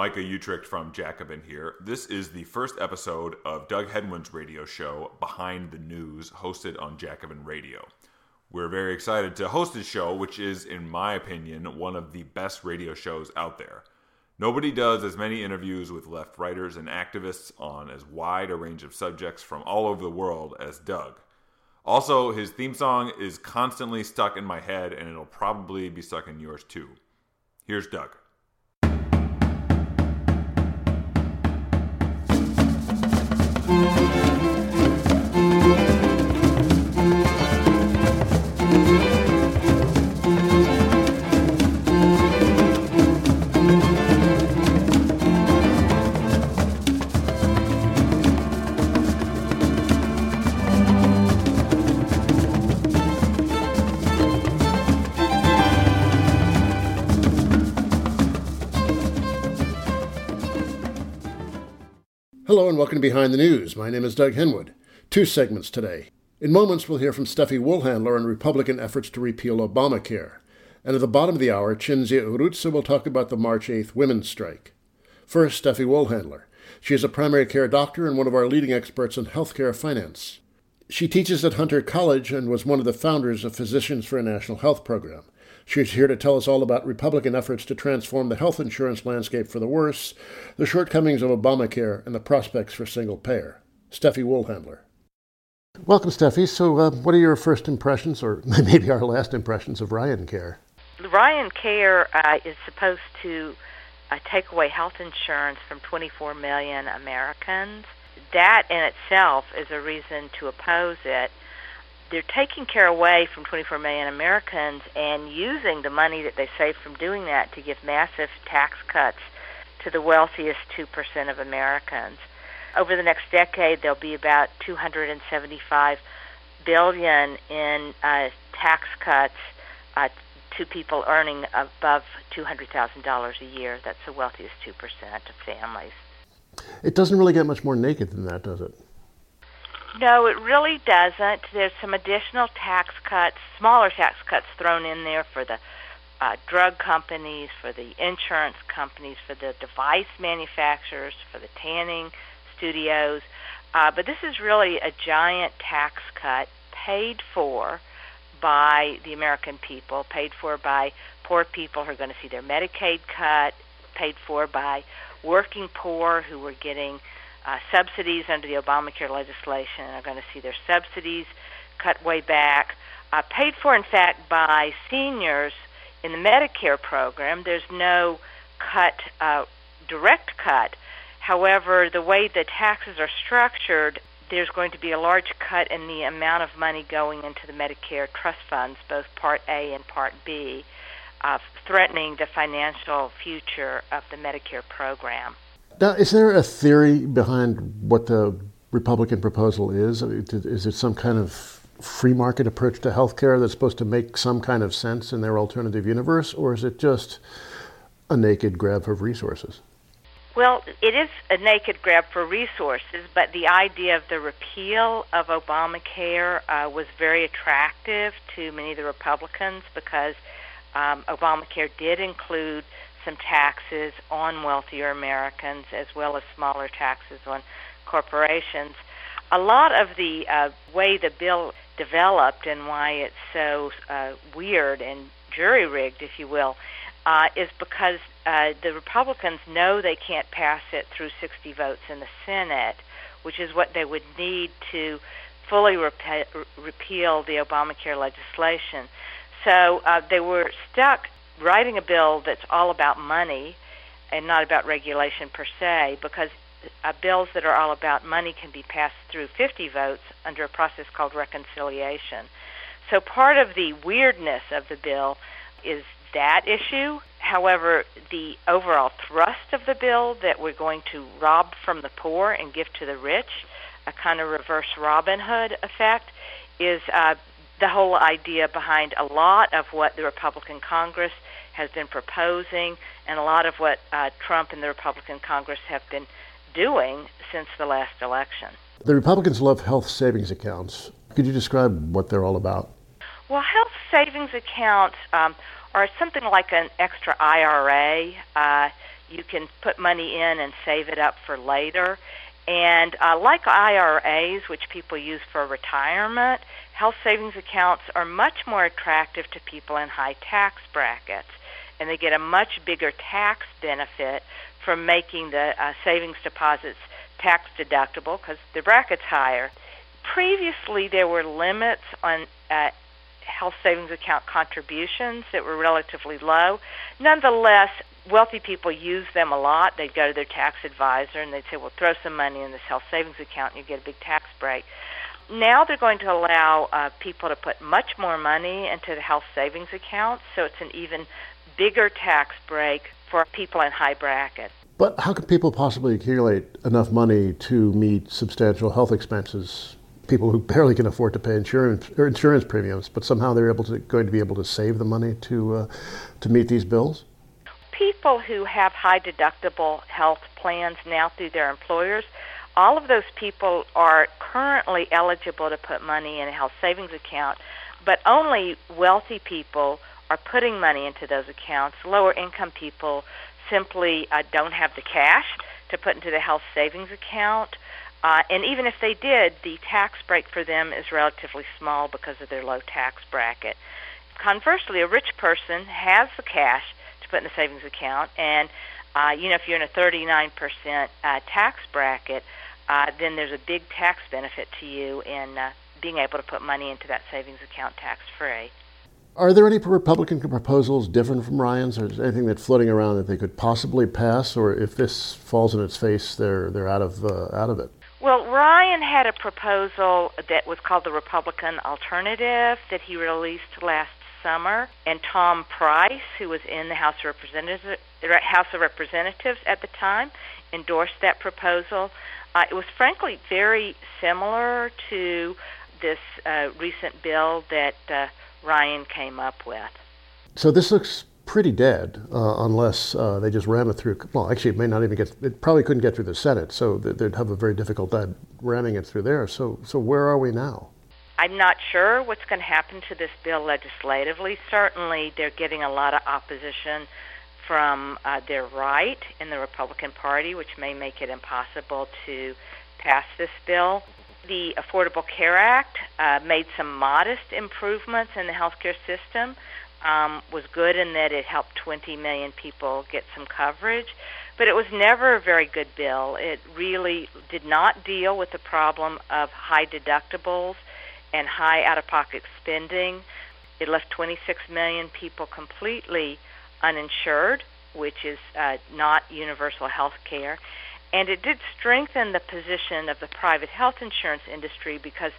Micah Utrecht from Jacobin here. This is the first episode of Doug Henwood's radio show, Behind the News, hosted on Jacobin Radio. We're very excited to host this show, which is, in my opinion, one of the best radio shows out there. Nobody does as many interviews with left writers and activists on as wide a range of subjects from all over the world as Doug. Also, his theme song is constantly stuck in my head, and it'll probably be stuck in yours too. Here's Doug. Hello and welcome to Behind the News. My name is Doug Henwood. Two segments today. In moments, we'll hear from Steffi Woolhandler on Republican efforts to repeal Obamacare. And at the bottom of the hour, Cinzia Arruzza will talk about the March 8th women's strike. First, Steffi Woolhandler. She is a primary care doctor and one of our leading experts in healthcare finance. She teaches at Hunter College and was one of the founders of Physicians for a National Health Program. She's here to tell us all about Republican efforts to transform the health insurance landscape for the worse, the shortcomings of Obamacare, and the prospects for single payer. Steffi Woolhandler. Welcome, Steffi. So what are your first impressions, or maybe our last impressions, of Ryan Care? Ryan Care is supposed to take away health insurance from 24 million Americans. That in itself is a reason to oppose it. They're taking care away from 24 million Americans and using the money that they save from doing that to give massive tax cuts to the wealthiest 2% of Americans. Over the next decade, there'll be about $275 billion in tax cuts to people earning above $200,000 a year. That's the wealthiest 2% of families. It doesn't really get much more naked than that, does it? No, it really doesn't. There's some additional tax cuts, smaller tax cuts thrown in there for the drug companies, for the insurance companies, for the device manufacturers, for the tanning studios. But this is really a giant tax cut paid for by the American people, paid for by poor people who are going to see their Medicaid cut, paid for by working poor who are getting subsidies under the Obamacare legislation and are going to see their subsidies cut way back, paid for, in fact, by seniors in the Medicare program. There's no cut, direct cut. However, the way the taxes are structured, there's going to be a large cut in the amount of money going into the Medicare trust funds, both Part A and Part B, threatening the financial future of the Medicare program. Now, is there a theory behind what the Republican proposal is? I mean, is it some kind of free market approach to healthcare that's supposed to make some kind of sense in their alternative universe, or is it just a naked grab for resources? Well, it is a naked grab for resources, but the idea of the repeal of Obamacare was very attractive to many of the Republicans because Obamacare did include some taxes on wealthier Americans as well as smaller taxes on corporations. A lot of the way the bill developed and why it's so weird and jury-rigged, if you will, is because the Republicans know they can't pass it through 60 votes in the Senate, which is what they would need to fully repeal the Obamacare legislation. So they were stuck writing a bill that's all about money and not about regulation per se, because bills that are all about money can be passed through 50 votes under a process called reconciliation. So part of the weirdness of the bill is that issue. However, the overall thrust of the bill, that we're going to rob from the poor and give to the rich, a kind of reverse Robin Hood effect, is the whole idea behind a lot of what the Republican Congress has been proposing and a lot of what Trump and the Republican Congress have been doing since the last election. The Republicans love health savings accounts. Could you describe what they're all about? Well, health savings accounts are something like an extra IRA. You can put money in and save it up for later. And like IRAs, which people use for retirement, health savings accounts are much more attractive to people in high tax brackets, and they get a much bigger tax benefit from making the savings deposits tax deductible because the bracket's higher. Previously, there were limits on health savings account contributions that were relatively low. Nonetheless, wealthy people use them a lot. They'd go to their tax advisor and they'd say, well, throw some money in this health savings account and you get a big tax break. Now they're going to allow people to put much more money into the health savings accounts, so it's an even bigger tax break for people in high brackets. But how could people possibly accumulate enough money to meet substantial health expenses? People who barely can afford to pay insurance or insurance premiums, but somehow they're going to be able to save the money to meet these bills? People who have high deductible health plans now through their employers, all of those people are currently eligible to put money in a health savings account, but only wealthy people are putting money into those accounts. Lower income people simply don't have the cash to put into the health savings account. And even if they did, the tax break for them is relatively small because of their low tax bracket. Conversely, a rich person has the cash to put in the savings account, and if you're in a 39% tax bracket, then there's a big tax benefit to you in being able to put money into that savings account tax-free. Are there any Republican proposals different from Ryan's, or is there anything that's floating around that they could possibly pass, or if this falls in its face, they're out of it? Well, Ryan had a proposal that was called the Republican Alternative that he released last summer, and Tom Price, who was in the House of Representatives at the time, endorsed that proposal. It was frankly very similar to this recent bill that Ryan came up with. So this looks pretty dead unless they just ram it through. Well, actually, it probably couldn't get through the Senate, so they'd have a very difficult time ramming it through there. So where are we now? I'm not sure what's going to happen to this bill legislatively. Certainly, they're getting a lot of opposition from their right in the Republican Party, which may make it impossible to pass this bill. The Affordable Care Act made some modest improvements in the healthcare system. Was good in that it helped 20 million people get some coverage, but it was never a very good bill. It really did not deal with the problem of high deductibles and high out-of-pocket spending. It left 26 million people completely uninsured, which is not universal health care. And it did strengthen the position of the private health insurance industry because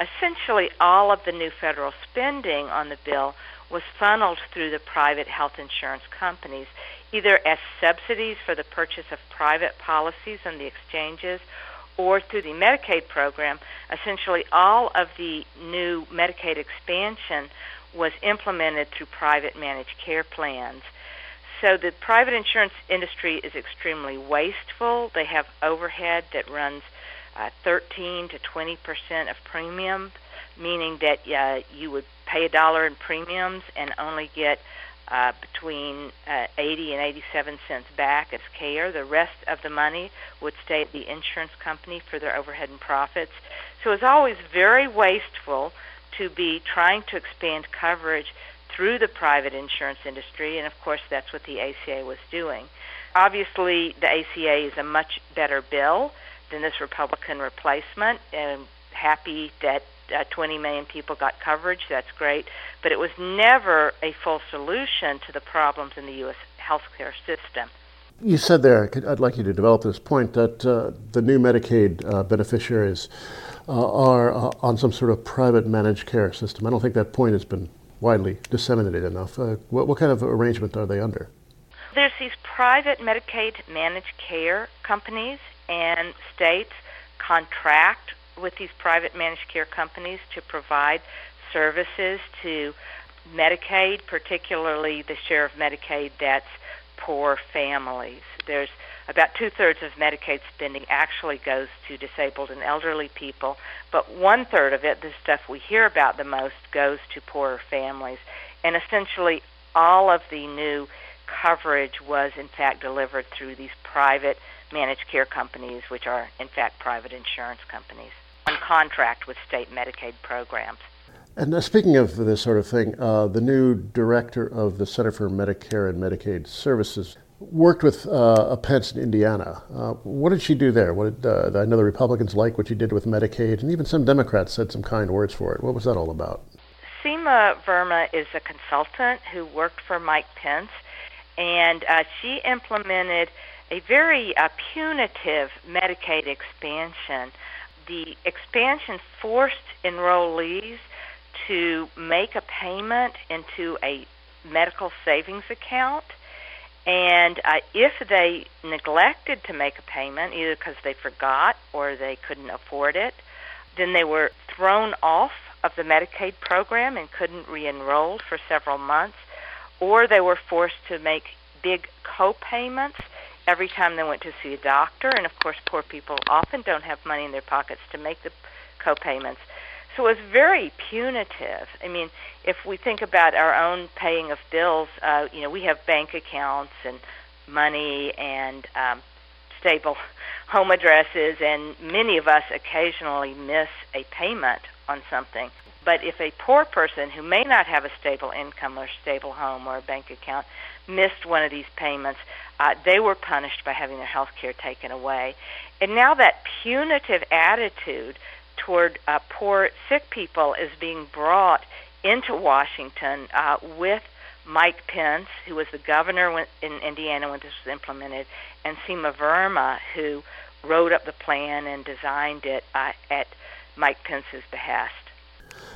essentially all of the new federal spending on the bill was funneled through the private health insurance companies, either as subsidies for the purchase of private policies on the exchanges or through the Medicaid program. Essentially all of the new Medicaid expansion was implemented through private managed care plans. So the private insurance industry is extremely wasteful. They have overhead that runs 13 to 20% of premium, meaning that you would pay $1 in premiums and only get between 80 and 87 cents back as care. The rest of the money would stay at the insurance company for their overhead and profits. So it's always very wasteful to be trying to expand coverage through the private insurance industry, and of course that's what the ACA was doing. Obviously, the ACA is a much better bill than this Republican replacement, and I'm happy that 20 million people got coverage. That's great, but it was never a full solution to the problems in the U.S. healthcare system. You said there, I'd like you to develop this point, that the new Medicaid beneficiaries are on some sort of private managed care system. I don't think that point has been widely disseminated enough. What kind of arrangement are they under? There's these private Medicaid managed care companies, and states contract with these private managed care companies to provide services to Medicaid, particularly the share of Medicaid that's poor families. There's about two-thirds of Medicaid spending actually goes to disabled and elderly people, but one-third of it, the stuff we hear about the most, goes to poorer families. And essentially all of the new coverage was in fact delivered through these private managed care companies, which are in fact private insurance companies on contract with state Medicaid programs. And speaking of this sort of thing, the new director of the Center for Medicare and Medicaid Services worked with a Pence in Indiana. What did she do there? What did, I know the Republicans like what she did with Medicaid, and even some Democrats said some kind words for it. What was that all about? Seema Verma is a consultant who worked for Mike Pence, and she implemented a very punitive Medicaid expansion. The expansion forced enrollees to make a payment into a medical savings account, and if they neglected to make a payment, either because they forgot or they couldn't afford it, then they were thrown off of the Medicaid program and couldn't re-enroll for several months, or they were forced to make big co-payments every time they went to see a doctor, and of course poor people often don't have money in their pockets to make the co-payments. So it was very punitive. I mean, if we think about our own paying of bills, we have bank accounts and money and stable home addresses, and many of us occasionally miss a payment on something. But if a poor person who may not have a stable income or stable home or a bank account missed one of these payments, they were punished by having their health care taken away. And now that punitive attitude toward poor sick people is being brought into Washington with Mike Pence, who was the governor in Indiana when this was implemented, and Seema Verma, who wrote up the plan and designed it at Mike Pence's behest.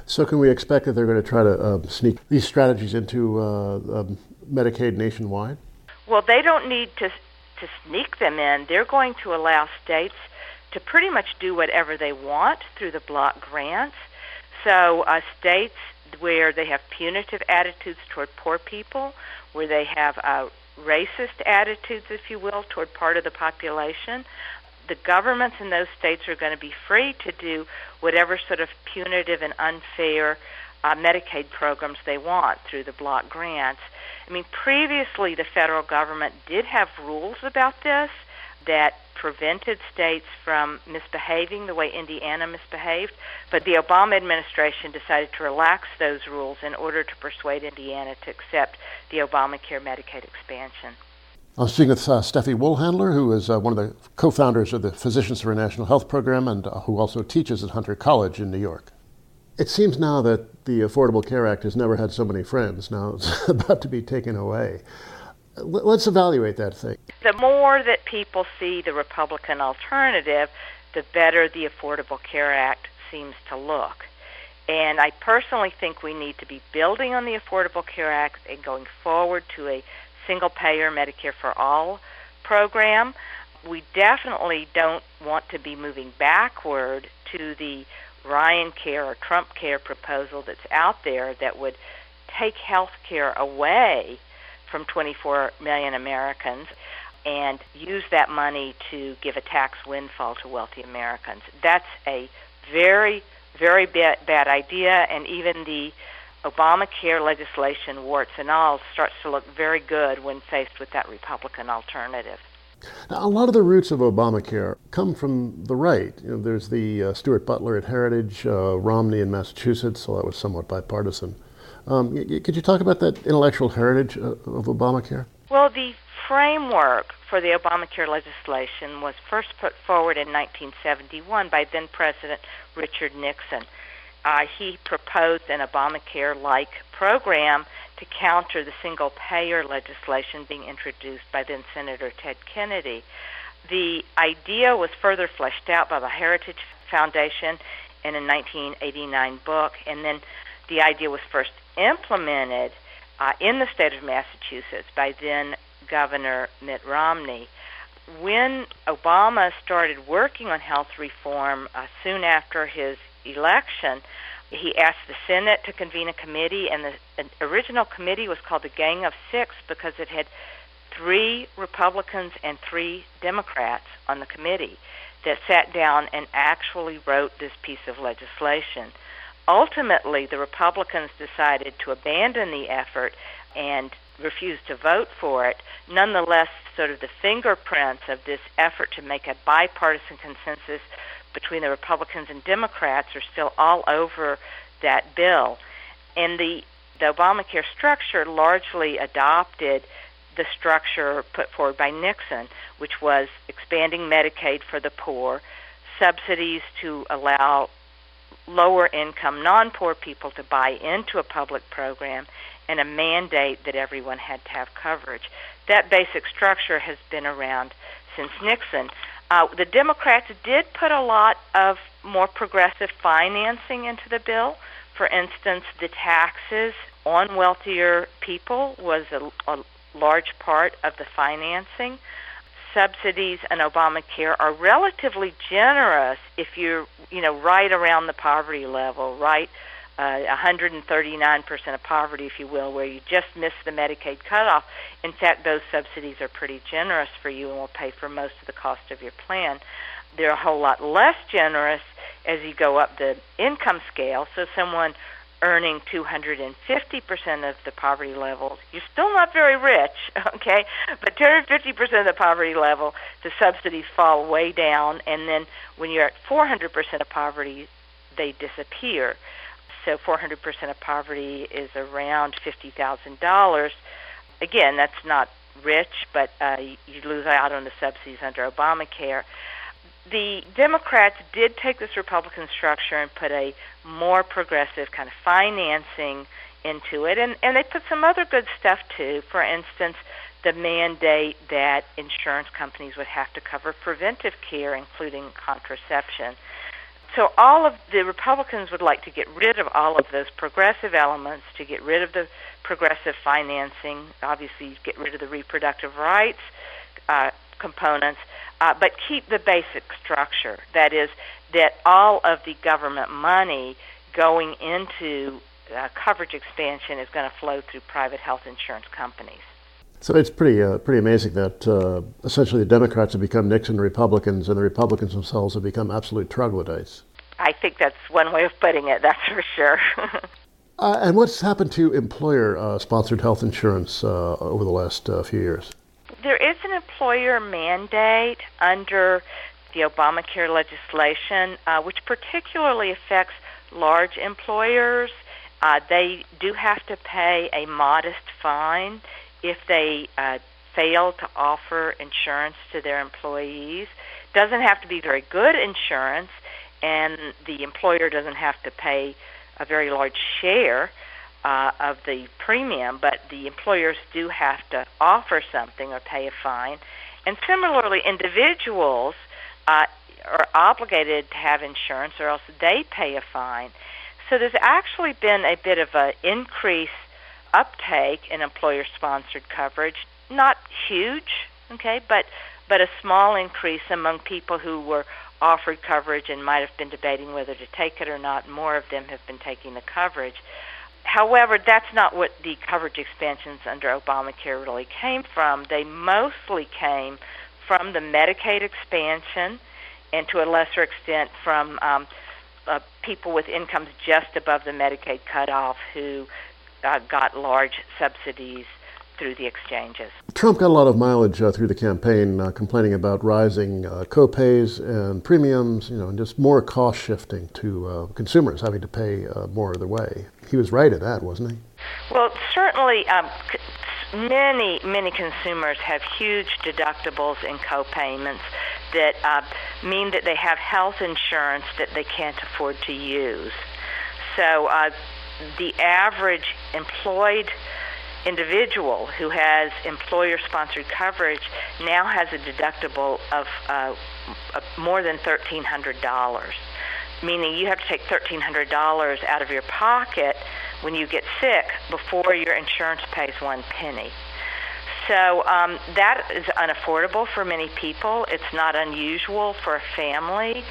So can we expect that they're going to try to sneak these strategies into Medicaid nationwide? Well, they don't need to sneak them in. They're going to allow states to pretty much do whatever they want through the block grants. So states where they have punitive attitudes toward poor people, where they have racist attitudes, if you will, toward part of the population, the governments in those states are going to be free to do whatever sort of punitive and unfair Medicaid programs they want through the block grants. I mean, previously the federal government did have rules about this that prevented states from misbehaving the way Indiana misbehaved, but the Obama administration decided to relax those rules in order to persuade Indiana to accept the Obamacare Medicaid expansion. I'm speaking with Steffi Woolhandler, who is one of the co-founders of the Physicians for a National Health Program and who also teaches at Hunter College in New York. It seems now that the Affordable Care Act has never had so many friends. Now it's about to be taken away. Let's evaluate that thing. The more that people see the Republican alternative, the better the Affordable Care Act seems to look. And I personally think we need to be building on the Affordable Care Act and going forward to a single-payer Medicare for All program. We definitely don't want to be moving backward to the Ryan Care or Trump Care proposal that's out there that would take health care away from 24 million Americans and use that money to give a tax windfall to wealthy Americans. That's a very, very bad idea, and even the Obamacare legislation, warts and all, starts to look very good when faced with that Republican alternative. Now, a lot of the roots of Obamacare come from the right. You know, there's the Stuart Butler at Heritage, Romney in Massachusetts, although that was somewhat bipartisan. Could you talk about that intellectual heritage of Obamacare? Well, the framework for the Obamacare legislation was first put forward in 1971 by then-President Richard Nixon. He proposed an Obamacare-like program to counter the single-payer legislation being introduced by then-Senator Ted Kennedy. The idea was further fleshed out by the Heritage Foundation in a 1989 book, and then the idea was first implemented in the state of Massachusetts by then Governor Mitt Romney. When Obama started working on health reform soon after his election, he asked the Senate to convene a committee, and the original committee was called the Gang of Six because it had 3 Republicans and 3 Democrats on the committee that sat down and actually wrote this piece of legislation. Ultimately, the Republicans decided to abandon the effort and refused to vote for it. Nonetheless, sort of the fingerprints of this effort to make a bipartisan consensus between the Republicans and Democrats are still all over that bill. And the Obamacare structure largely adopted the structure put forward by Nixon, which was expanding Medicaid for the poor, subsidies to allow lower-income, non-poor people to buy into a public program, and a mandate that everyone had to have coverage. That basic structure has been around since Nixon. The Democrats did put a lot of more progressive financing into the bill. For instance, the taxes on wealthier people was a large part of the financing. Subsidies and Obamacare are relatively generous if you're, right around the poverty level, right? 139% of poverty, if you will, where you just miss the Medicaid cutoff. In fact, those subsidies are pretty generous for you and will pay for most of the cost of your plan. They're a whole lot less generous as you go up the income scale. So someone earning 250% of the poverty level, you're still not very rich, okay? But 250% of the poverty level, the subsidies fall way down, and then when you're at 400% of poverty, they disappear. So 400% of poverty is around $50,000. Again, that's not rich, but you lose out on the subsidies under Obamacare. The Democrats did take this Republican structure and put a more progressive kind of financing into it, and they put some other good stuff, too. For instance, the mandate that insurance companies would have to cover preventive care, including contraception. So all of the Republicans would like to get rid of all of those progressive elements, to get rid of the progressive financing, obviously get rid of the reproductive rights components, but keep the basic structure. That is, that all of the government money going into coverage expansion is going to flow through private health insurance companies. So it's pretty amazing that essentially the Democrats have become Nixon Republicans and the Republicans themselves have become absolute troglodytes. I think that's one way of putting it, that's for sure. And what's happened to employer-sponsored health insurance over the last few years? There is an employer mandate under the Obamacare legislation, which particularly affects large employers. They do have to pay a modest fine if they fail to offer insurance to their employees. Doesn't have to be very good insurance, and the employer doesn't have to pay a very large share of the premium, but the employers do have to offer something or pay a fine. And similarly, individuals are obligated to have insurance or else they pay a fine. So there's actually been a bit of an increase uptake in employer-sponsored coverage, not huge, okay, but a small increase among people who were offered coverage and might have been debating whether to take it or not. More of them have been taking the coverage. However, that's not what the coverage expansions under Obamacare really came from. They mostly came from the Medicaid expansion and to a lesser extent from people with incomes just above the Medicaid cutoff who got large subsidies through the exchanges. Trump got a lot of mileage through the campaign, complaining about rising co-pays and premiums, and just more cost shifting to consumers having to pay more of the way. He was right at that, wasn't he? Well, certainly many consumers have huge deductibles and co-payments that mean that they have health insurance that they can't afford to use. So the average employed individual who has employer-sponsored coverage now has a deductible of more than $1,300, meaning you have to take $1,300 out of your pocket when you get sick before your insurance pays one penny. So that is unaffordable for many people. It's not unusual for a family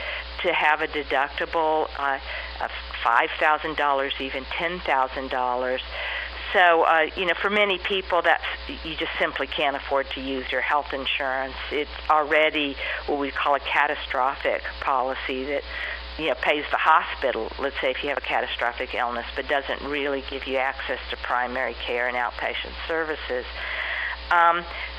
to have a deductible of $5,000, even $10,000. So, for many people, you just simply can't afford to use your health insurance. It's already what we call a catastrophic policy that pays the hospital, let's say if you have a catastrophic illness, but doesn't really give you access to primary care and outpatient services.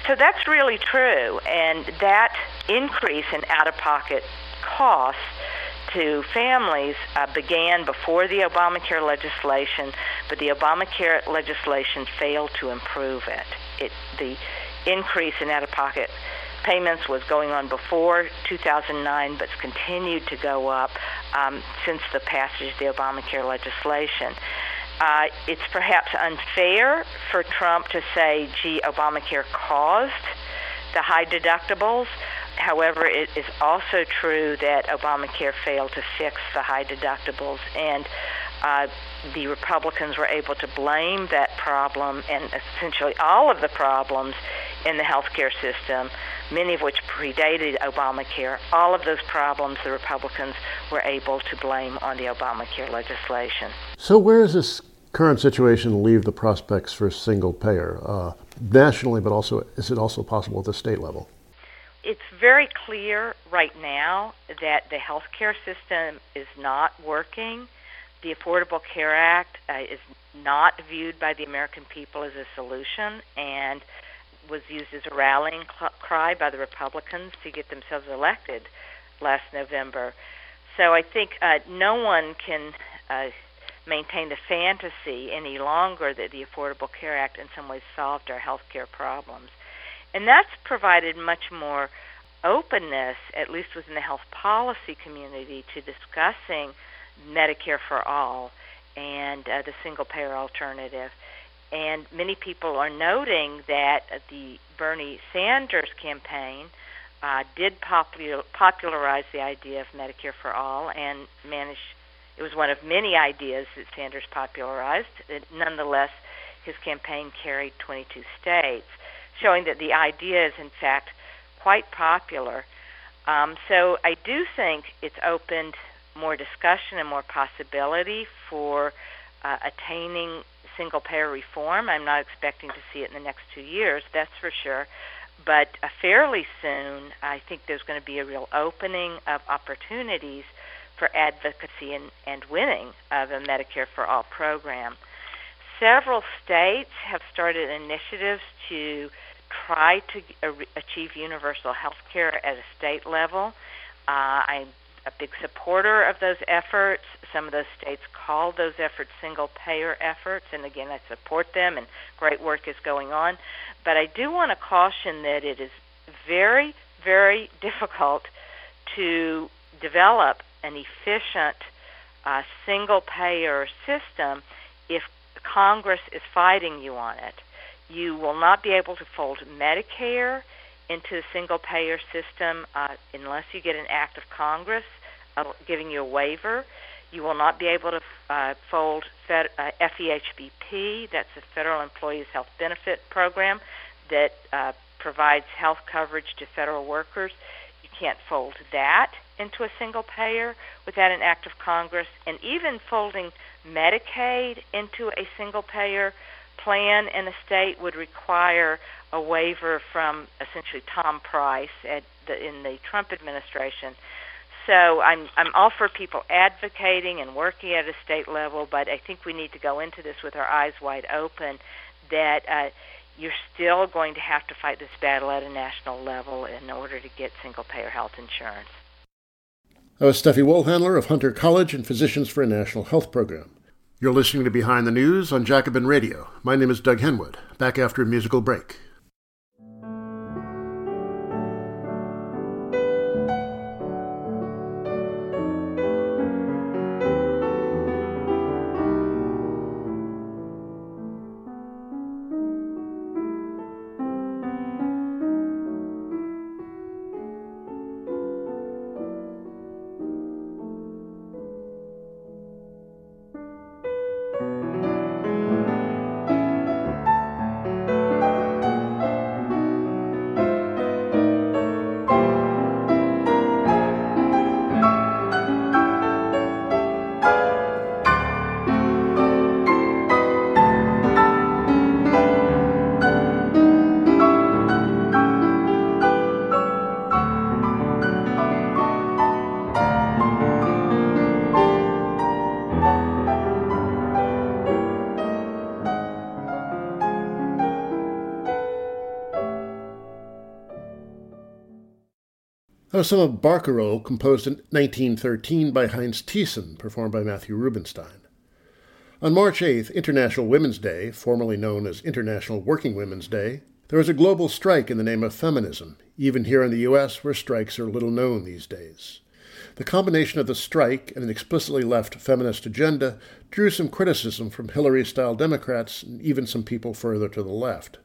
So that's really true, and that increase in out-of-pocket costs to families began before the Obamacare legislation, but the Obamacare legislation failed to improve it. The increase in out-of-pocket payments was going on before 2009, but continued to go up since the passage of the Obamacare legislation. It's perhaps unfair for Trump to say, gee, Obamacare caused the high deductibles. However, it is also true that Obamacare failed to fix the high deductibles, and the Republicans were able to blame that problem and essentially all of the problems in the healthcare system, many of which predated Obamacare. All of those problems the Republicans were able to blame on the Obamacare legislation. So where does this current situation leave the prospects for single payer nationally, but also is it also possible at the state level? It's very clear right now that the healthcare system is not working. The Affordable Care Act is not viewed by the American people as a solution and was used as a rallying cry by the Republicans to get themselves elected last November. So I think no one can maintain the fantasy any longer that the Affordable Care Act in some ways solved our healthcare problems. And that's provided much more openness, at least within the health policy community, to discussing Medicare for all and the single-payer alternative. And many people are noting that the Bernie Sanders campaign did popularize the idea of Medicare for all and managed, it was one of many ideas that Sanders popularized. Nonetheless, his campaign carried 22 states, showing that the idea is, in fact, quite popular. So I do think it's opened more discussion and more possibility for attaining single-payer reform. I'm not expecting to see it in the next 2 years, that's for sure. But fairly soon, I think there's going to be a real opening of opportunities for advocacy and winning of a Medicare for All program. Several states have started initiatives to try to achieve universal health care at a state level. I'm a big supporter of those efforts. Some of those states call those efforts single-payer efforts, and again, I support them, and great work is going on. But I do want to caution that it is very, very difficult to develop an efficient single-payer system if Congress is fighting you on it. You will not be able to fold Medicare into the single-payer system unless you get an act of Congress giving you a waiver. You will not be able to fold FEHBP, that's the Federal Employees Health Benefit Program that provides health coverage to federal workers. You can't fold that into a single-payer without an act of Congress, and even folding Medicaid into a single-payer plan in a state would require a waiver from essentially Tom Price in the Trump administration. So I'm all for people advocating and working at a state level, but I think we need to go into this with our eyes wide open that you're still going to have to fight this battle at a national level in order to get single-payer health insurance. That was Steffi Woolhandler of Hunter College and Physicians for a National Health Program. You're listening to Behind the News on Jacobin Radio. My name is Doug Henwood, back after a musical break. Some of Barcarolle, composed in 1913 by Heinz Thiessen, performed by Matthew Rubinstein. On March 8th, International Women's Day, formerly known as International Working Women's Day, there was a global strike in the name of feminism, even here in the U.S., where strikes are little known these days. The combination of the strike and an explicitly left feminist agenda drew some criticism from Hillary-style Democrats and even some people further to the left.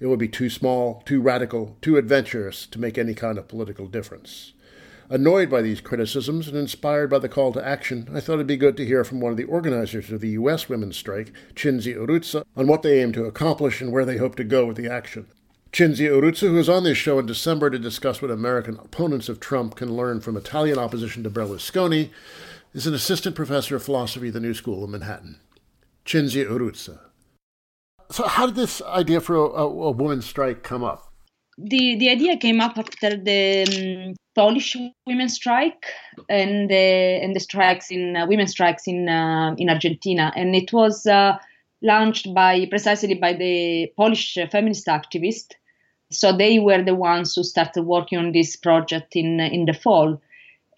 It would be too small, too radical, too adventurous to make any kind of political difference. Annoyed by these criticisms and inspired by the call to action, I thought it'd be good to hear from one of the organizers of the U.S. women's strike, Cinzia Arruzza, on what they aim to accomplish and where they hope to go with the action. Cinzia Arruzza, who was on this show in December to discuss what American opponents of Trump can learn from Italian opposition to Berlusconi, is an assistant professor of philosophy at the New School in Manhattan. Cinzia Arruzza. So how did this idea for a women's strike come up? The idea came up after the Polish women's strike and the strikes in women's strikes in Argentina, and it was launched precisely by the Polish feminist activists. So they were the ones who started working on this project in the fall.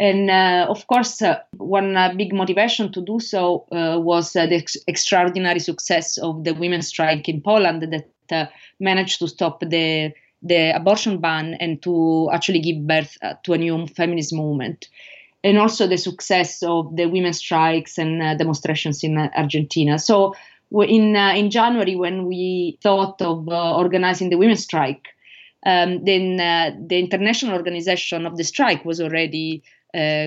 And of course, one big motivation to do so was the extraordinary success of the women's strike in Poland that managed to stop the abortion ban and to actually give birth to a new feminist movement. And also the success of the women's strikes and demonstrations in Argentina. So in January, when we thought of organizing the women's strike, then the international organization of the strike was already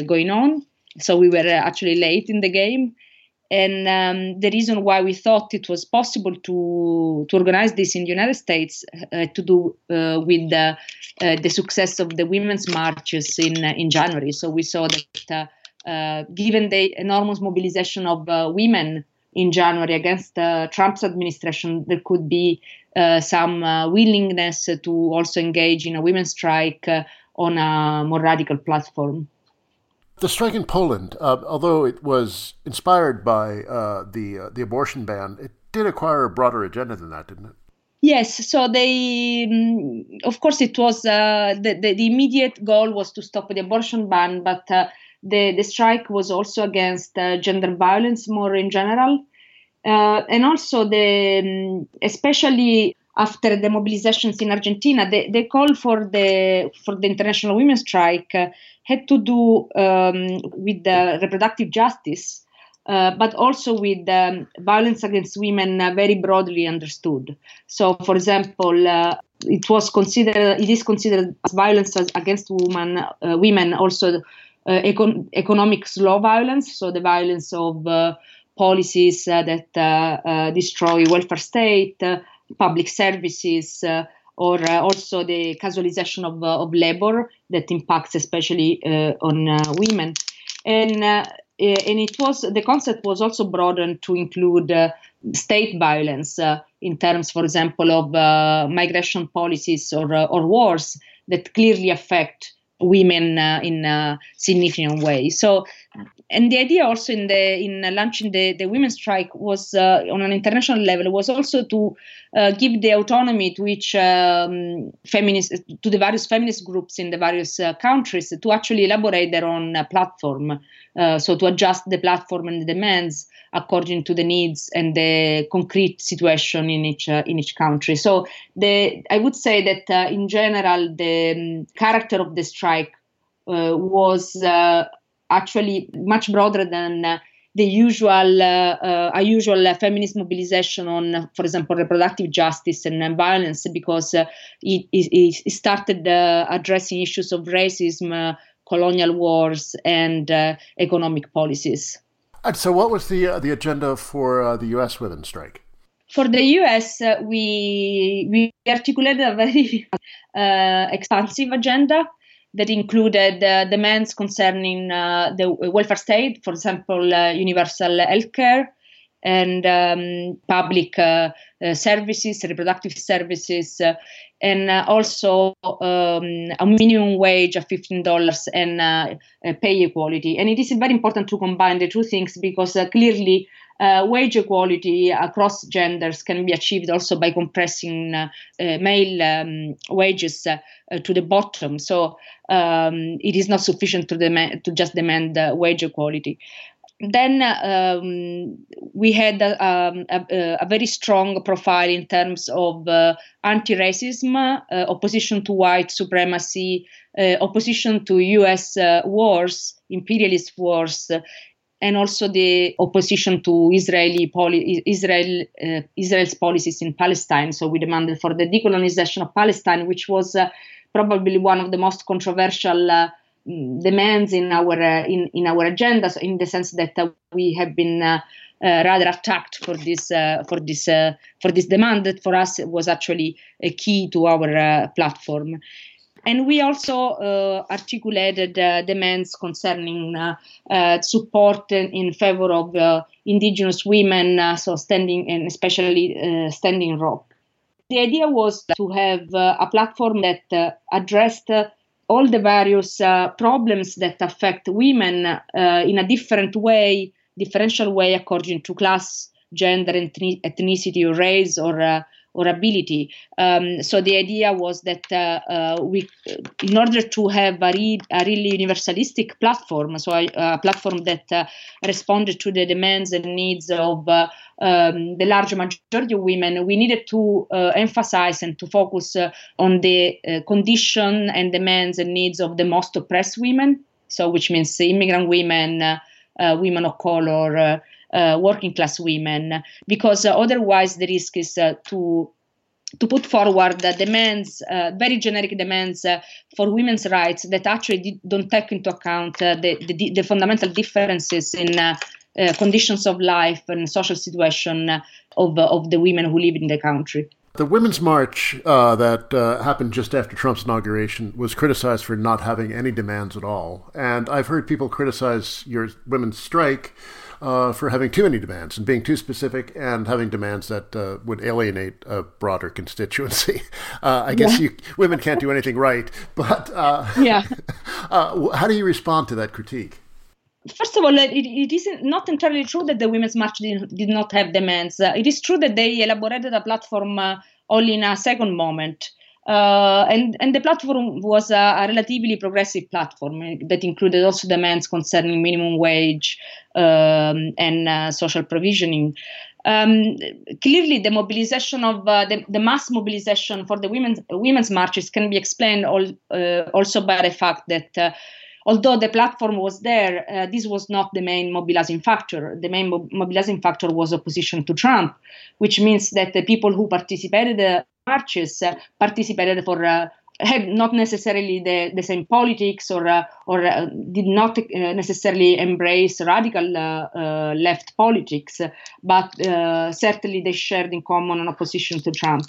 going on. So we were actually late in the game. And the reason why we thought it was possible to organize this in the United States to do with the success of the women's marches in January. So we saw that given the enormous mobilization of women in January against Trump's administration, there could be some willingness to also engage in a women's strike on a more radical platform. The strike in Poland, although it was inspired by the abortion ban, it did acquire a broader agenda than that, didn't it? Yes. So of course, it was the immediate goal was to stop the abortion ban, but the strike was also against gender violence more in general, and also especially after the mobilizations in Argentina, the call for the international women's strike had to do with the reproductive justice, but also with violence against women very broadly understood. So, for example, it is considered as violence against women also economic slow violence, so the violence of policies that destroy welfare state, public services, or also the casualization of labor that impacts especially on women, and it was the concept was also broadened to include state violence in terms, for example, of migration policies or wars that clearly affect women in a significant way. So, and the idea also in launching the women's strike was on an international level was also to give the autonomy to each to the various feminist groups in the various countries to actually elaborate their own platform. So to adjust the platform and the demands according to the needs and the concrete situation in each country. So I would say that in general the character of the strike was actually much broader than the usual feminist mobilization on, for example, reproductive justice and violence, because it started addressing issues of racism, colonial wars, and economic policies. And so what was the agenda for the U.S. women's strike? For the U.S., we articulated a very expansive agenda that included demands concerning the welfare state, for example, universal health care, and public services, reproductive services, and also a minimum wage of $15 and pay equality. And it is very important to combine the two things, because clearly wage equality across genders can be achieved also by compressing male wages to the bottom. So it is not sufficient to just demand wage equality. Then we had a very strong profile in terms of anti-racism, opposition to white supremacy, opposition to U.S. wars, imperialist wars, and also the opposition to Israel's policies in Palestine. So we demanded for the decolonization of Palestine, which was probably one of the most controversial demands in our our agenda, so in the sense that we have been rather attacked for this demand that for us was actually a key to our platform. And we also articulated demands concerning support in favor of indigenous women, so standing, and especially Standing Rock. The idea was to have a platform that addressed all the various problems that affect women in a differential way according to class, gender, ethnicity, or race, or ability. So the idea was that we, in order to have a really universalistic platform, so a platform that responded to the demands and needs of the large majority of women, we needed to emphasize and to focus on the condition and demands and needs of the most oppressed women, so which means immigrant women, women of color, working class women, because otherwise the risk is to put forward demands, very generic demands for women's rights that actually don't take into account the fundamental differences in conditions of life and social situation of the women who live in the country. The Women's March that happened just after Trump's inauguration was criticized for not having any demands at all. And I've heard people criticize your women's strike for having too many demands and being too specific and having demands that would alienate a broader constituency. I guess women can't do anything right, but how do you respond to that critique? First of all, it is not entirely true that the Women's March did not have demands. It is true that they elaborated a platform only in a second moment. And the platform was a relatively progressive platform that included also demands concerning minimum wage and social provisioning. Clearly, the mobilization of the mass mobilization for the women's marches can be explained also by the fact that although the platform was there, this was not the main mobilizing factor. The main mobilizing factor was opposition to Trump, which means that the people who participated in the marches participated for had not necessarily the same politics or did not necessarily embrace radical left politics, but certainly they shared in common an opposition to Trump.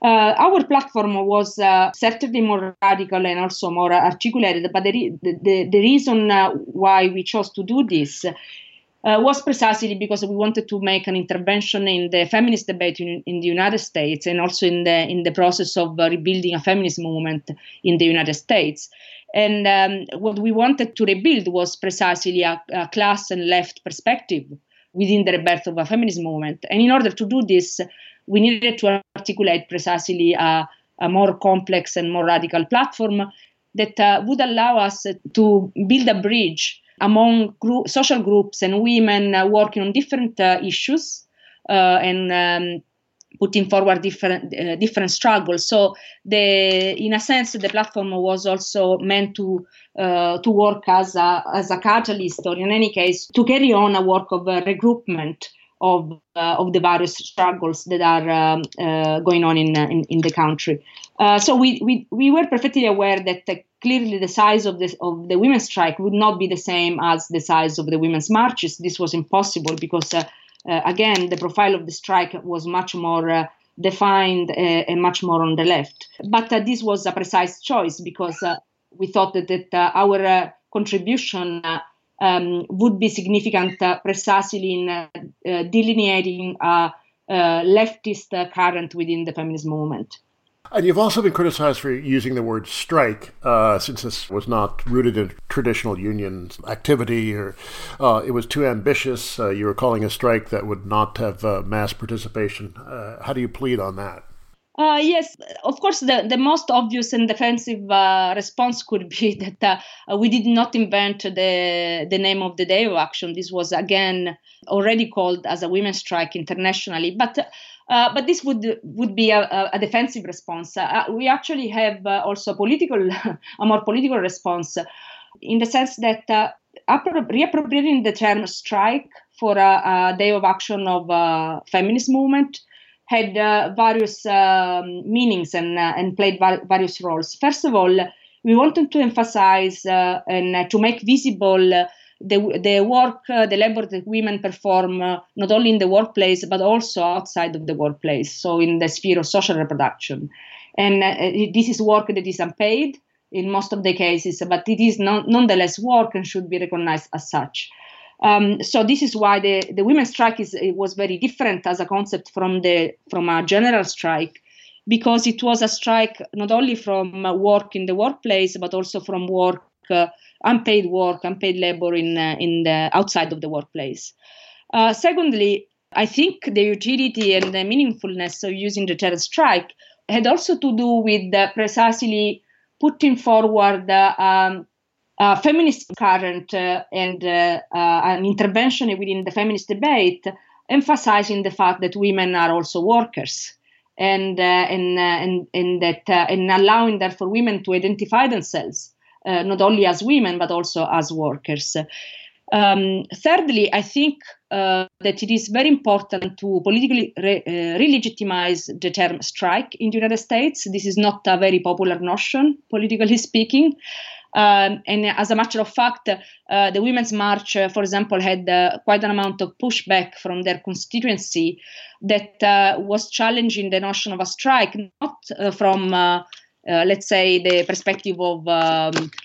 Our platform was certainly more radical and also more articulated, but the reason why we chose to do this was precisely because we wanted to make an intervention in the feminist debate in the United States, and also in the process of rebuilding a feminist movement in the United States. And what we wanted to rebuild was precisely a class and left perspective within the rebirth of a feminist movement. And in order to do this, we needed to articulate precisely a more complex and more radical platform that would allow us to build a bridge among social groups and women working on different issues and putting forward different struggles. So, in a sense, the platform was also meant to work as a catalyst, or in any case, to carry on a work of regroupment of the various struggles that are going on in the country. So we were perfectly aware that clearly the size of the women's strike would not be the same as the size of the women's marches. This was impossible because, again, the profile of the strike was much more defined and much more on the left. But this was a precise choice because we thought that our contribution would be significant precisely in delineating leftist current within the feminist movement. And you've also been criticized for using the word strike, since this was not rooted in traditional union activity, or it was too ambitious. You were calling a strike that would not have mass participation. How do you plead on that? Yes, of course, the most obvious and defensive response could be that we did not invent the name of the day of action. This was, again, already called as a women's strike internationally. But this would be a defensive response. We actually have also a more political response, in the sense that reappropriating the term strike for a day of action of feminist movement had various meanings and played various roles. First of all, we wanted to emphasize and to make visible the work, the labor that women perform, not only in the workplace, but also outside of the workplace, so in the sphere of social reproduction. And this is work that is unpaid in most of the cases, but it is nonetheless work and should be recognized as such. So this is why the women's strike was very different as a concept from a general strike, because it was a strike not only from work in the workplace, but also from work, unpaid labor in the outside of the workplace. Secondly, I think the utility and the meaningfulness of using the term strike had also to do with precisely putting forward feminist current and an intervention within the feminist debate, emphasizing the fact that women are also workers, and allowing therefore women to identify themselves not only as women but also as workers. Thirdly, I think that it is very important to politically re-legitimize the term strike in the United States. This is not a very popular notion, politically speaking. And as a matter of fact, the Women's March, for example, had quite an amount of pushback from their constituency that was challenging the notion of a strike, not from, let's say, the perspective of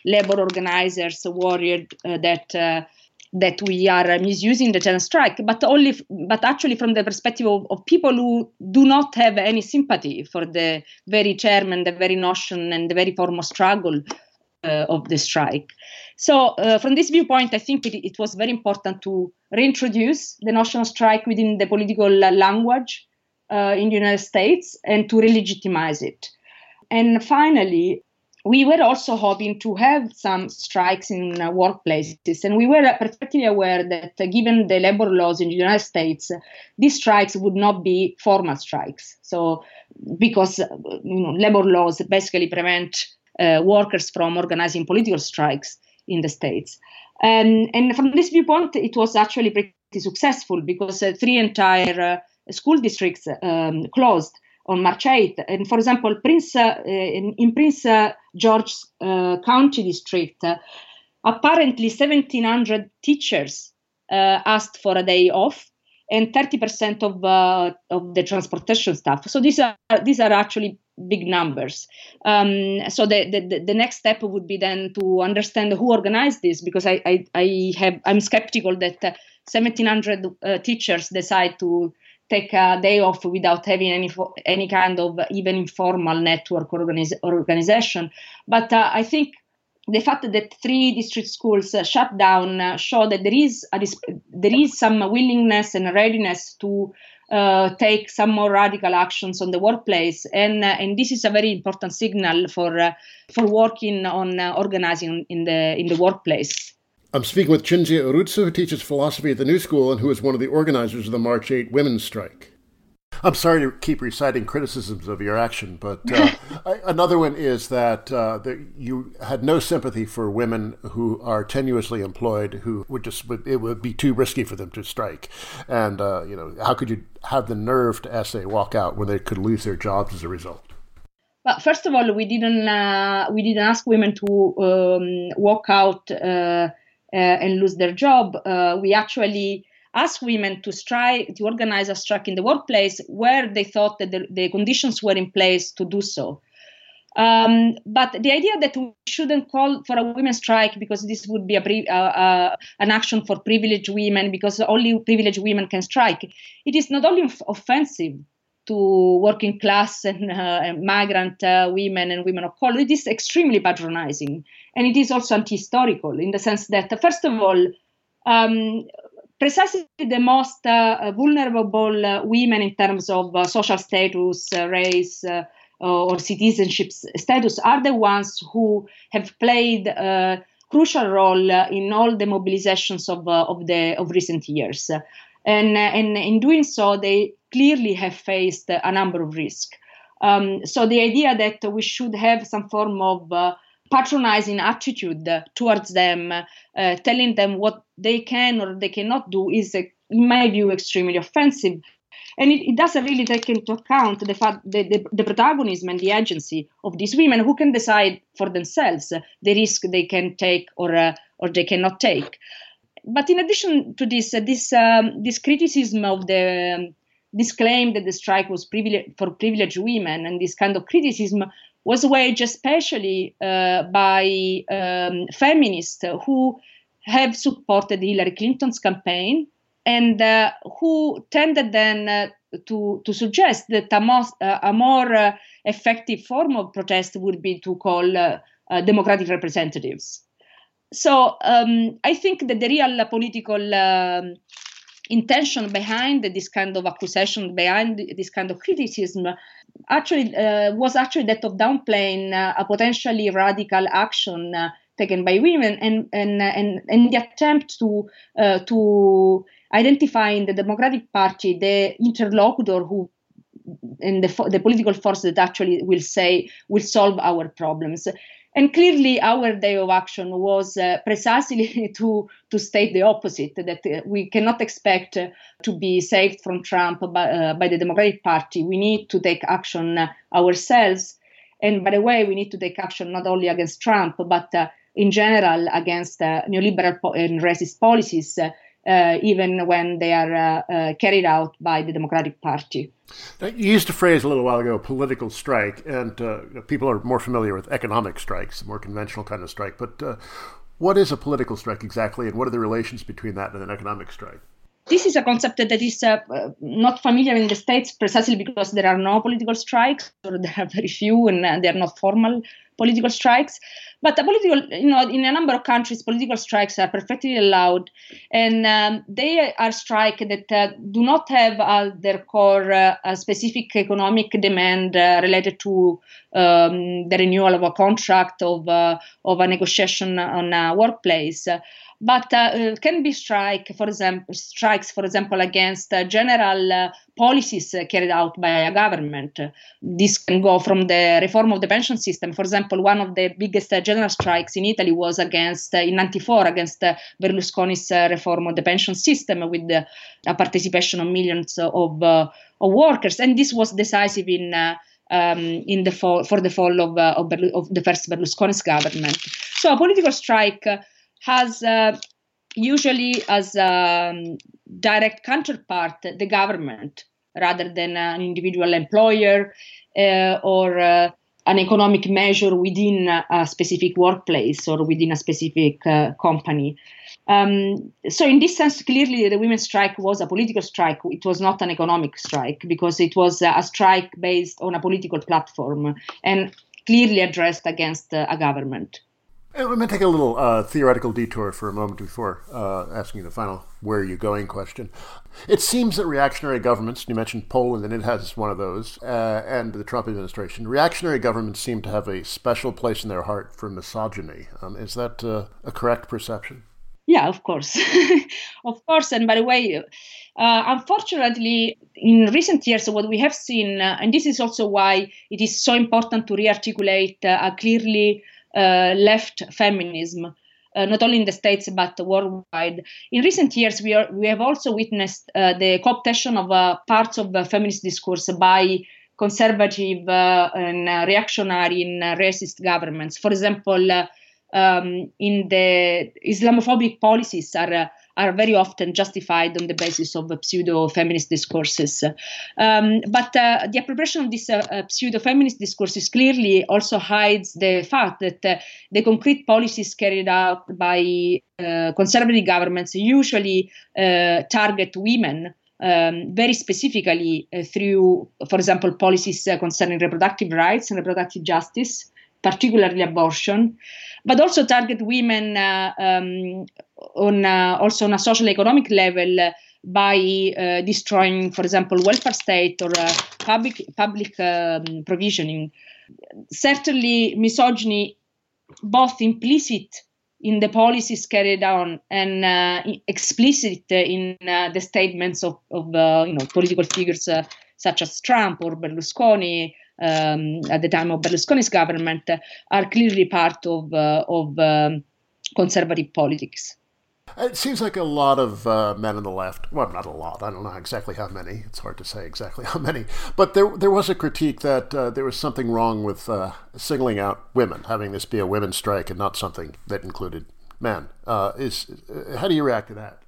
labor organizers worried that we are misusing the term strike, but actually from the perspective of people who do not have any sympathy for the very term and the very notion and the very form of struggle of the strike. So from this viewpoint, I think it was very important to reintroduce the notion of strike within the political language in the United States and to re-legitimize it. And finally, we were also hoping to have some strikes in workplaces, and we were perfectly aware that given the labor laws in the United States, these strikes would not be formal strikes. So because labor laws basically prevent workers from organizing political strikes in the States. And from this viewpoint, it was actually pretty successful, because three entire school districts closed on March 8th. And for example, in Prince George's County District, apparently 1,700 teachers asked for a day off, and 30% of the transportation staff. So these are actually big numbers. So the next step would be then to understand who organized this, because I'm skeptical that 1,700 teachers decide to take a day off without having any kind of even informal network organization. But I think the fact that three district schools shut down show that there is some willingness and readiness to take some more radical actions on the workplace, and this is a very important signal for working on organizing in the workplace. I'm speaking with Cinzia Arruzza, who teaches philosophy at the New School and who is one of the organizers of the March 8 Women's Strike. I'm sorry to keep reciting criticisms of your action, but another one is that you had no sympathy for women who are tenuously employed, who would be too risky for them to strike. And, how could you have the nerve to ask they walk out when they could lose their jobs as a result? Well, first of all, we didn't ask women to walk out and lose their job. We actually asked women to strike, to organize a strike in the workplace where they thought that the conditions were in place to do so. But the idea that we shouldn't call for a women's strike because this would be an action for privileged women, because only privileged women can strike, it is not only offensive to working class and migrant women and women of color, it is extremely patronizing. And it is also anti-historical in the sense that, first of all, precisely the most vulnerable women in terms of social status, race, or citizenship status are the ones who have played a crucial role in all the mobilizations of recent years. And in doing so, they clearly have faced a number of risks. So the idea that we should have some form of patronizing attitude towards them, telling them what they can or they cannot do is, in my view, extremely offensive. And it doesn't really take into account the fact that the protagonism and the agency of these women who can decide for themselves the risk they can take or they cannot take. But in addition to this, this criticism of this claim that the strike was for privileged women, and this kind of criticism was waged especially by feminists who have supported Hillary Clinton's campaign and who tended then to suggest that a more effective form of protest would be to call democratic representatives. So I think that the real political intention behind this kind of accusation, behind this kind of criticism, was actually that of downplaying a potentially radical action taken by women, and the attempt to identify in the Democratic Party the interlocutor who and the political force that actually will solve our problems. And clearly, our day of action was precisely to state the opposite, that we cannot expect to be saved from Trump by the Democratic Party. We need to take action ourselves. And by the way, we need to take action not only against Trump, but in general against neoliberal and racist policies, even when they are carried out by the Democratic Party. You used a phrase a little while ago, political strike, and people are more familiar with economic strikes, a more conventional kind of strike. But what is a political strike exactly, and what are the relations between that and an economic strike? This is a concept that is not familiar in the States precisely because there are no political strikes, or there are very few, and they are not formal political strikes. But in a number of countries, political strikes are perfectly allowed, and they are strikes that do not have at their core a specific economic demand related to the renewal of a contract, of a negotiation on a workplace. But can be strikes, for example, against general policies carried out by a government. This can go from the reform of the pension system. For example, one of the biggest general strikes in Italy was against, in '94, against Berlusconi's reform of the pension system, with a participation of millions of workers. And this was decisive in the fall, for the fall of the first Berlusconi's government. So a political strike has usually as a direct counterpart the government rather than an individual employer or an economic measure within a specific workplace or within a specific company. So in this sense, clearly the women's strike was a political strike. It was not an economic strike because it was a strike based on a political platform and clearly addressed against a government. I'm going to take a little theoretical detour for a moment before asking you the final where are you going question. It seems that reactionary governments, you mentioned Poland and it has one of those, and the Trump administration, reactionary governments seem to have a special place in their heart for misogyny. Is that a correct perception? Yeah, of course. Of course. And by the way, unfortunately, in recent years, what we have seen, and this is also why it is so important to rearticulate a clearly left feminism, not only in the States but worldwide. In recent years, we have also witnessed the co-optation of parts of feminist discourse by conservative and reactionary and racist governments. For example, in the Islamophobic policies are are very often justified on the basis of pseudo-feminist discourses. But the appropriation of these pseudo-feminist discourses clearly also hides the fact that the concrete policies carried out by conservative governments usually target women very specifically through, for example, policies concerning reproductive rights and reproductive justice, particularly abortion, but also target women also on a social economic level by destroying, for example, welfare state or public provisioning. Certainly, misogyny, both implicit in the policies carried on and explicit in the statements of political figures such as Trump or Berlusconi, at the time of Berlusconi's government, are clearly part of conservative politics. It seems like a lot of men on the left, well, not a lot, I don't know exactly how many, it's hard to say exactly how many, but there was a critique that there was something wrong with singling out women, having this be a women's strike and not something that included men. How do you react to that?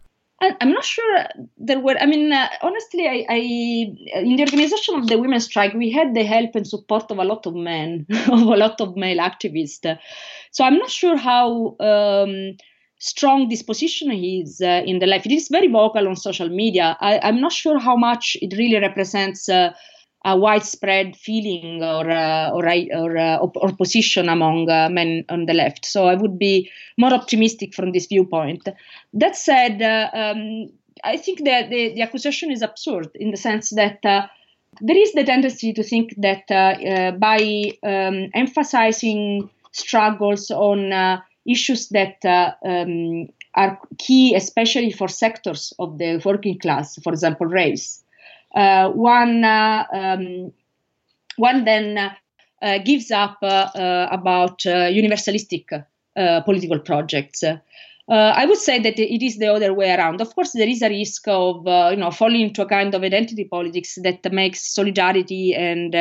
I'm not sure there were. I mean, honestly, I in the organization of the women's strike, we had the help and support of a lot of men, of a lot of male activists. So I'm not sure how strong this position is in the left. It is very vocal on social media. I'm not sure how much it really represents a widespread feeling or opposition among men on the left. So I would be more optimistic from this viewpoint. That said, I think that the accusation is absurd in the sense that there is the tendency to think that by emphasizing struggles on issues that are key, especially for sectors of the working class, for example, race, One then gives up about universalistic political projects. I would say that it is the other way around. Of course, there is a risk of falling into a kind of identity politics that makes solidarity and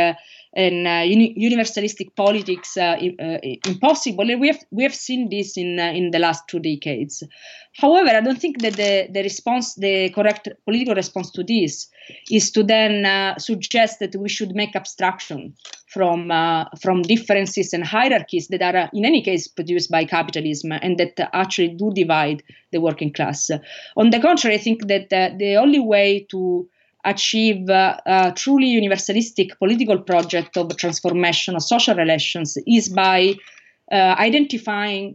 universalistic politics impossible. And we have seen this in the last 2 decades. However, I don't think that the correct political response to this is to then suggest that we should make abstraction from differences and hierarchies that are in any case produced by capitalism and that actually do divide the working class. On the contrary, I think that the only way to achieve a truly universalistic political project of transformation of social relations is by identifying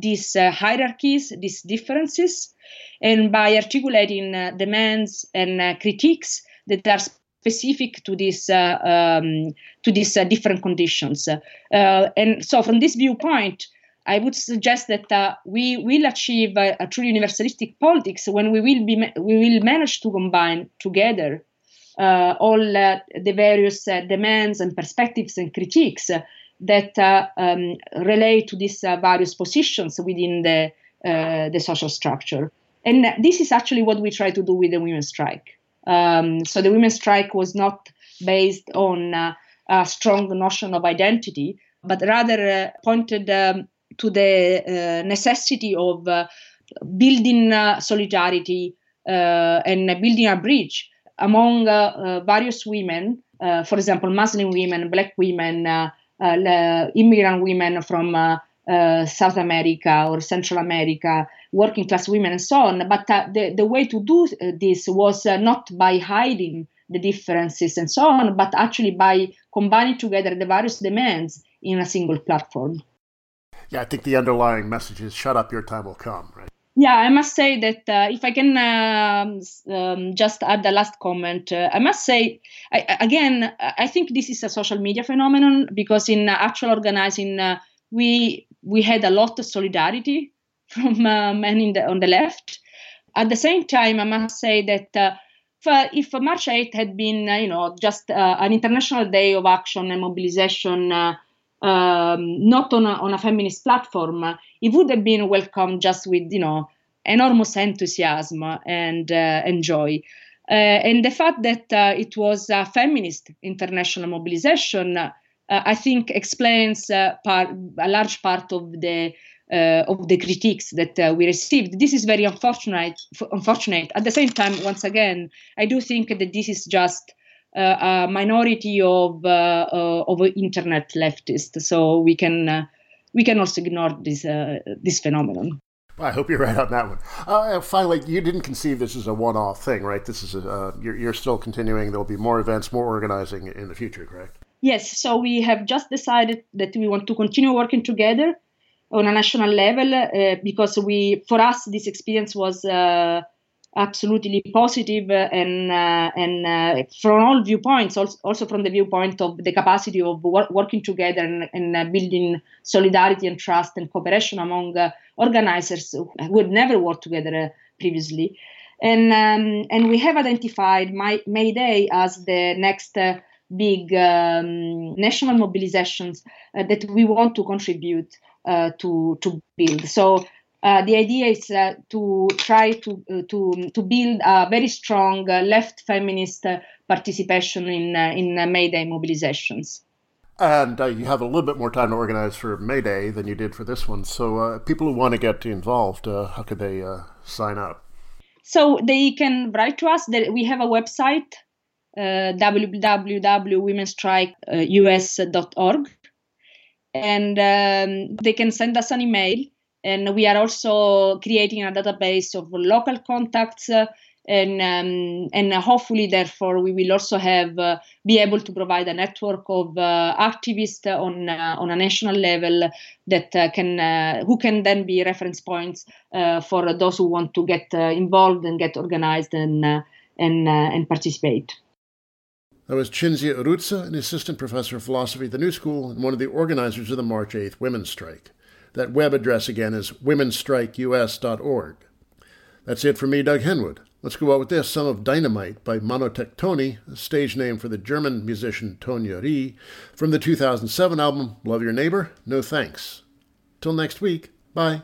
these hierarchies, these differences, and by articulating demands and critiques that are specific to these different conditions. And so from this viewpoint, I would suggest that we will achieve a truly universalistic politics when we will manage to combine together all the various demands and perspectives and critiques that relate to these various positions within the social structure. And this is actually what we try to do with the women's strike. So the women's strike was not based on a strong notion of identity, but rather pointed to the necessity of building solidarity and building a bridge among various women, for example, Muslim women, Black women, immigrant women from South America or Central America, working class women and so on. But the way to do this was not by hiding the differences and so on, but actually by combining together the various demands in a single platform. Yeah, I think the underlying message is shut up, your time will come, right? Yeah, I must say that if I can just add the last comment, I must say, I think this is a social media phenomenon because in actual organizing, we had a lot of solidarity from men on the left. At the same time, I must say that if March 8th had been, just an international day of action and mobilization, not on a feminist platform, it would have been welcomed just with enormous enthusiasm and joy. And the fact that it was a feminist international mobilization, I think, explains a large part of the of the critiques that we received. This is very unfortunate. At the same time, once again, I do think that this is just a minority of internet leftists. So we can also ignore this phenomenon. Well, I hope you're right on that one. Finally, you didn't conceive this as a one-off thing, right? This is you're still continuing. There'll be more events, more organizing in the future, correct? Yes. So we have just decided that we want to continue working together on a national level because for us, this experience was absolutely positive and from all viewpoints, also from the viewpoint of the capacity of working together and building solidarity and trust and cooperation among organizers who had never worked together previously. And we have identified May Day as the next big national mobilizations that we want to contribute to build. So the idea is to try to build a very strong left feminist participation in May Day mobilizations. And you have a little bit more time to organize for May Day than you did for this one. So people who want to get involved, how could they sign up? So they can write to us. We have a website, www.womenstrikeus.org, and they can send us an email. And we are also creating a database of local contacts, and hopefully, therefore, we will also be able to provide a network of activists on a national level that who can then be reference points for those who want to get involved and get organized and participate. That was Cinzia Arruzza, an assistant professor of philosophy at the New School and one of the organizers of the March 8th Women's Strike. That web address again is womenstrikeus.org. That's it for me, Doug Henwood. Let's go out with this, Some of Dynamite by Monotektoni, a stage name for the German musician Tonio Rih, from the 2007 album Love Your Neighbor, No Thanks. Till next week, bye.